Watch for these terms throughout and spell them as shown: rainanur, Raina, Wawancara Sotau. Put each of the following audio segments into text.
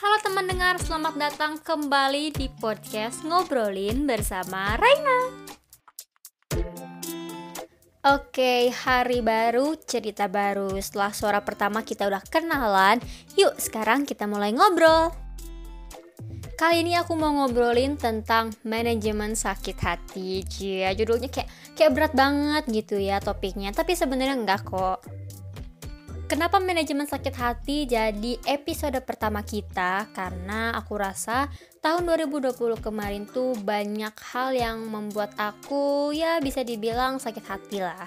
Halo teman dengar, selamat datang kembali di podcast Ngobrolin bersama Raina. Oke, hari baru, cerita baru. Setelah suara pertama kita udah kenalan, yuk sekarang kita mulai ngobrol. Kali ini aku mau ngobrolin tentang manajemen sakit hati. Cia, judulnya kayak berat banget gitu ya topiknya, tapi sebenarnya enggak kok. Kenapa manajemen sakit hati jadi episode pertama kita? Karena aku rasa tahun 2020 kemarin tuh banyak hal yang membuat aku ya bisa dibilang sakit hati lah.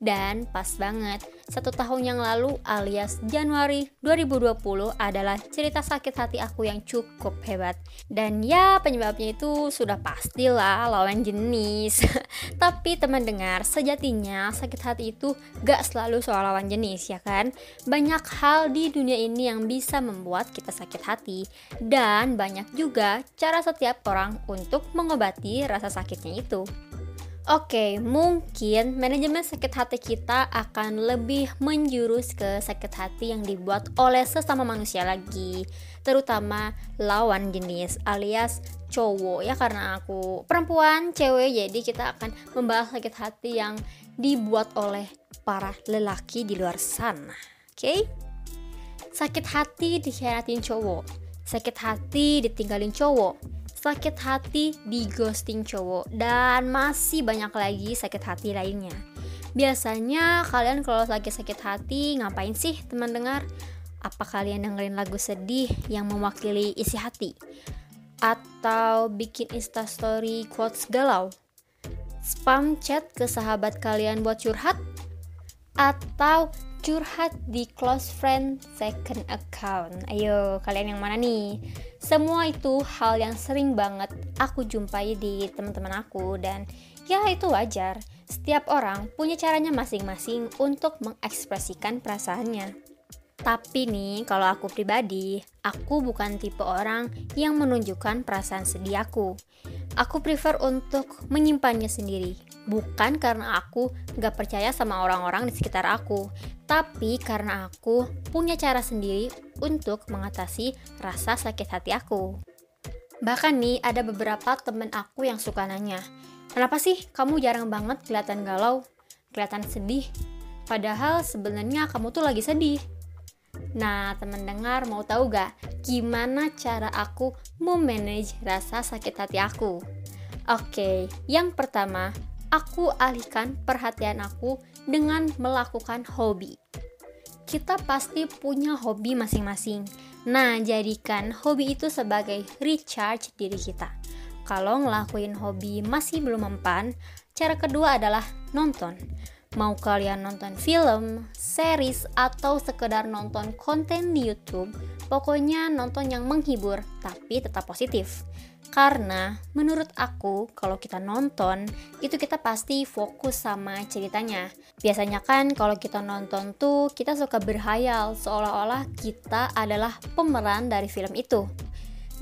Dan pas banget, 1 tahun yang lalu alias Januari 2020 adalah cerita sakit hati aku yang cukup hebat. Dan ya penyebabnya itu sudah pastilah lawan jenis. Tapi teman dengar, sejatinya sakit hati itu gak selalu soal lawan jenis ya kan. Banyak hal di dunia ini yang bisa membuat kita sakit hati. Dan banyak juga cara setiap orang untuk mengobati rasa sakitnya itu. Oke, mungkin manajemen sakit hati kita akan lebih menjurus ke sakit hati yang dibuat oleh sesama manusia lagi, terutama lawan jenis alias cowok ya, karena aku perempuan, cewek, jadi kita akan membahas sakit hati yang dibuat oleh para lelaki di luar sana. Oke? Sakit hati dikhianatin cowok, sakit hati ditinggalin cowok, sakit hati di ghosting cowok, dan masih banyak lagi sakit hati lainnya. Biasanya kalian kalau lagi sakit hati ngapain sih teman dengar? Apa kalian dengerin lagu sedih yang mewakili isi hati? Atau bikin instastory quotes galau? Spam chat ke sahabat kalian buat curhat? Atau curhat di close friend second account? Ayo, kalian yang mana nih? Semua itu hal yang sering banget aku jumpai di teman-teman aku, dan ya itu wajar. Setiap orang punya caranya masing-masing untuk mengekspresikan perasaannya. Tapi nih, kalau aku pribadi, aku bukan tipe orang yang menunjukkan perasaan sedih aku. Aku prefer untuk menyimpannya sendiri. Bukan karena aku gak percaya sama orang-orang di sekitar aku, tapi karena aku punya cara sendiri untuk mengatasi rasa sakit hati aku. Bahkan nih, ada beberapa temen aku yang suka nanya, "Kenapa sih kamu jarang banget kelihatan galau, kelihatan sedih? Padahal sebenarnya kamu tuh lagi sedih." Nah, teman dengar, mau tahu gak gimana cara aku memanage rasa sakit hati aku? Oke, yang pertama, aku alihkan perhatian aku dengan melakukan hobi. Kita pasti punya hobi masing-masing. Nah, jadikan hobi itu sebagai recharge diri kita. Kalau ngelakuin hobi masih belum mempan, cara kedua adalah nonton. Mau kalian nonton film, series, atau sekedar nonton konten di YouTube, pokoknya nonton yang menghibur tapi tetap positif. Karena menurut aku kalau kita nonton itu kita pasti fokus sama ceritanya. Biasanya kan kalau kita nonton tuh kita suka berhayal seolah-olah kita adalah pemeran dari film itu.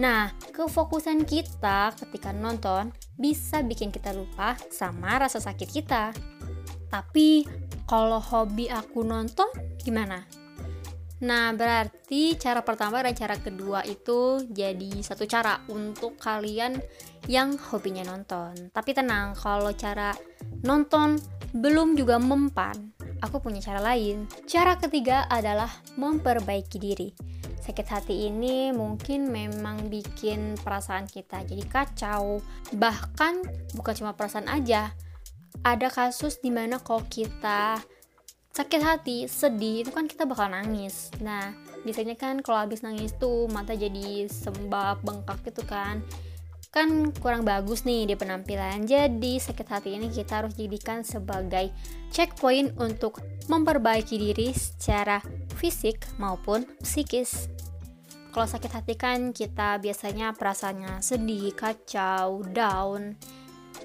Nah, kefokusan kita ketika nonton bisa bikin kita lupa sama rasa sakit kita. Tapi kalau hobi aku nonton gimana? Nah, berarti cara pertama dan cara kedua itu jadi satu cara untuk kalian yang hobinya nonton. Tapi tenang, kalau cara nonton belum juga mempan, aku punya cara lain. Cara ketiga adalah memperbaiki diri. Sakit hati ini mungkin memang bikin perasaan kita jadi kacau. Bahkan bukan cuma perasaan aja. Ada kasus dimana kalau kita sakit hati, sedih, itu kan kita bakal nangis. Nah, biasanya kan kalau habis nangis tuh mata jadi sembab, bengkak gitu kan. Kan kurang bagus nih di penampilan. Jadi sakit hati ini kita harus jadikan sebagai checkpoint untuk memperbaiki diri secara fisik maupun psikis. Kalau sakit hati kan kita biasanya perasaannya sedih, kacau, down.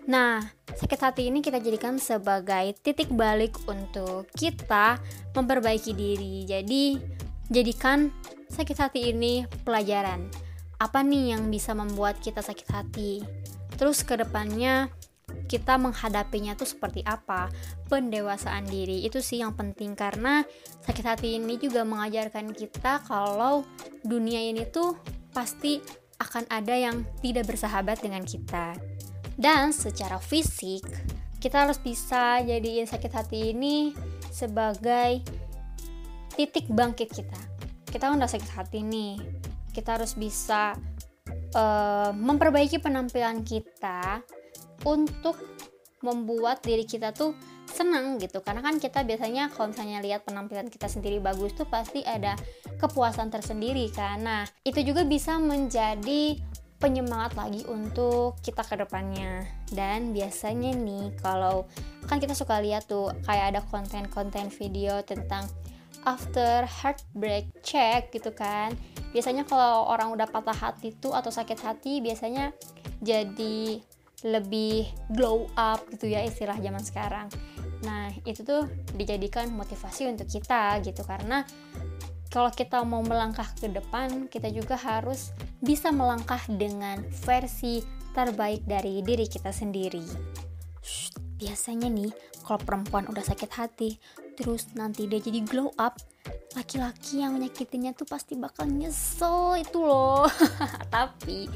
Nah, sakit hati ini kita jadikan sebagai titik balik untuk kita memperbaiki diri. Jadi, jadikan sakit hati ini pelajaran. Apa nih yang bisa membuat kita sakit hati? Terus ke depannya kita menghadapinya tuh seperti apa? Pendewasaan diri itu sih yang penting, karena sakit hati ini juga mengajarkan kita kalau dunia ini tuh pasti akan ada yang tidak bersahabat dengan kita. Dan secara fisik, kita harus bisa jadiin sakit hati ini sebagai titik bangkit kita. Kita udah sakit hati nih, kita harus bisa memperbaiki penampilan kita untuk membuat diri kita tuh senang gitu. Karena kan kita biasanya kalau misalnya lihat penampilan kita sendiri bagus tuh pasti ada kepuasan tersendiri kan. Nah, itu juga bisa menjadi penyemangat lagi untuk kita ke depannya. Dan biasanya nih kalau kan kita suka lihat tuh kayak ada konten-konten video tentang after heartbreak check gitu kan. Biasanya kalau orang udah patah hati tuh atau sakit hati biasanya jadi lebih glow up gitu ya, istilah zaman sekarang. Nah, itu tuh dijadikan motivasi untuk kita gitu, karena kalau kita mau melangkah ke depan, kita juga harus bisa melangkah dengan versi terbaik dari diri kita sendiri. Biasanya nih, kalau perempuan udah sakit hati, terus nanti dia jadi glow up, laki-laki yang menyakitinnya tuh pasti bakal nyesel itu loh. Tapi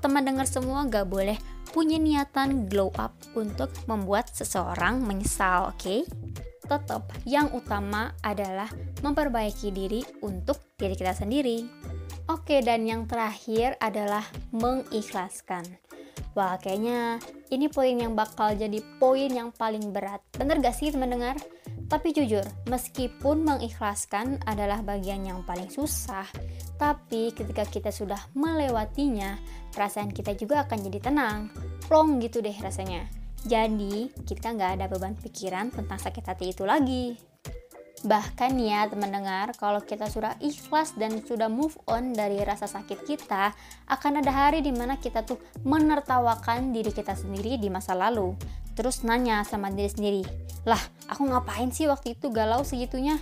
teman dengar semua gak boleh punya niatan glow up untuk membuat seseorang menyesal, oke? Tetap yang utama adalah memperbaiki diri untuk diri kita sendiri. Oke, dan yang terakhir adalah mengikhlaskan. Wah, kayaknya ini poin yang bakal jadi poin yang paling berat. Bener gak sih teman dengar? Tapi jujur, meskipun mengikhlaskan adalah bagian yang paling susah, tapi ketika kita sudah melewatinya, perasaan kita juga akan jadi tenang, plong gitu deh rasanya. Jadi, kita nggak ada beban pikiran tentang sakit hati itu lagi. Bahkan ya teman dengar, kalau kita sudah ikhlas dan sudah move on dari rasa sakit kita, akan ada hari dimana kita tuh menertawakan diri kita sendiri di masa lalu. Terus nanya sama diri sendiri, lah aku ngapain sih waktu itu galau segitunya?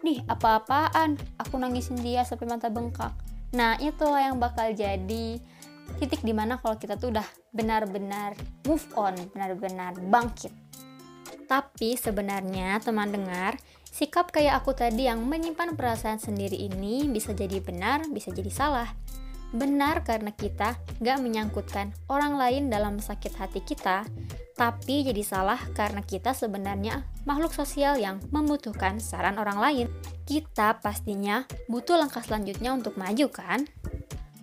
Nih apa-apaan, aku nangisin dia sampai mata bengkak. Nah, itulah yang bakal jadi titik dimana kalau kita tuh udah benar-benar move on, benar-benar bangkit. Tapi sebenarnya teman dengar, sikap kayak aku tadi yang menyimpan perasaan sendiri ini bisa jadi benar, bisa jadi salah. Benar karena kita gak menyangkutkan orang lain dalam sakit hati kita, tapi jadi salah karena kita sebenarnya makhluk sosial yang membutuhkan saran orang lain. Kita pastinya butuh langkah selanjutnya untuk maju kan?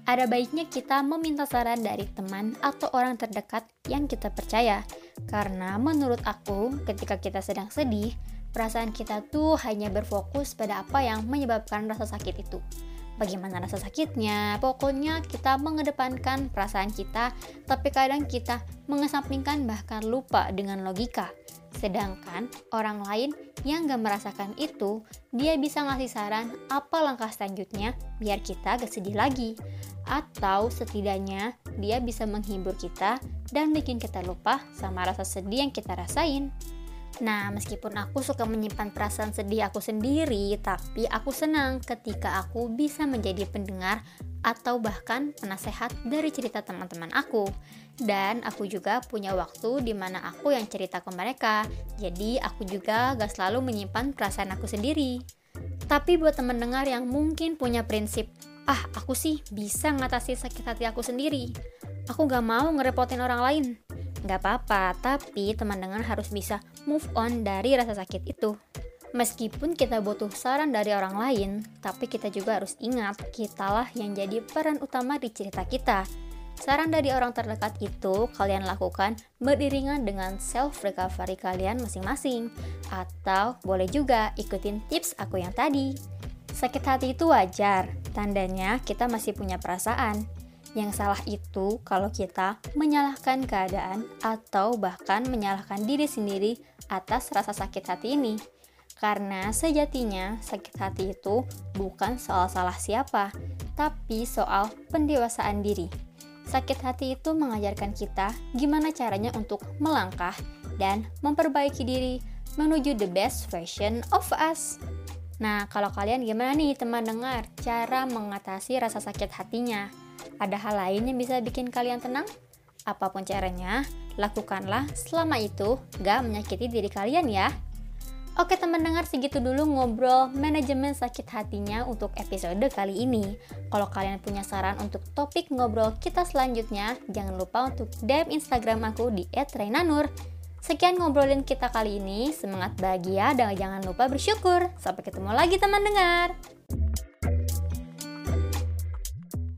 Ada baiknya kita meminta saran dari teman atau orang terdekat yang kita percaya, karena menurut aku ketika kita sedang sedih, perasaan kita tuh hanya berfokus pada apa yang menyebabkan rasa sakit itu. Bagaimana rasa sakitnya, pokoknya kita mengedepankan perasaan kita, tapi kadang kita mengesampingkan bahkan lupa dengan logika. Sedangkan orang lain yang gak merasakan itu, dia bisa ngasih saran apa langkah selanjutnya biar kita gak sedih lagi. Atau setidaknya dia bisa menghibur kita dan bikin kita lupa sama rasa sedih yang kita rasain. Nah, meskipun aku suka menyimpan perasaan sedih aku sendiri, tapi aku senang ketika aku bisa menjadi pendengar atau bahkan penasehat dari cerita teman-teman aku. Dan aku juga punya waktu di mana aku yang cerita ke mereka, jadi aku juga gak selalu menyimpan perasaan aku sendiri. Tapi buat teman dengar yang mungkin punya prinsip, aku sih bisa ngatasi sakit hati aku sendiri, aku gak mau ngerepotin orang lain. Gak apa-apa, tapi teman dengar harus bisa move on dari rasa sakit itu. Meskipun kita butuh saran dari orang lain, tapi kita juga harus ingat, kitalah yang jadi peran utama di cerita kita. Saran dari orang terdekat itu kalian lakukan beriringan dengan self recovery kalian masing-masing. Atau boleh juga ikutin tips aku yang tadi. Sakit hati itu wajar, tandanya kita masih punya perasaan. Yang salah itu kalau kita menyalahkan keadaan atau bahkan menyalahkan diri sendiri atas rasa sakit hati ini. Karena sejatinya sakit hati itu bukan soal salah siapa, tapi soal pendewasaan diri. Sakit hati itu mengajarkan kita gimana caranya untuk melangkah dan memperbaiki diri menuju the best version of us. Nah, kalau kalian gimana nih teman dengar cara mengatasi rasa sakit hatinya? Ada hal lain yang bisa bikin kalian tenang? Apapun caranya, lakukanlah selama itu gak menyakiti diri kalian ya. Oke teman dengar, segitu dulu ngobrol manajemen sakit hatinya untuk episode kali ini. Kalau kalian punya saran untuk topik ngobrol kita selanjutnya, jangan lupa untuk DM Instagram aku di @rainanur. Sekian ngobrolin kita kali ini, semangat bahagia dan jangan lupa bersyukur. Sampai ketemu lagi teman dengar.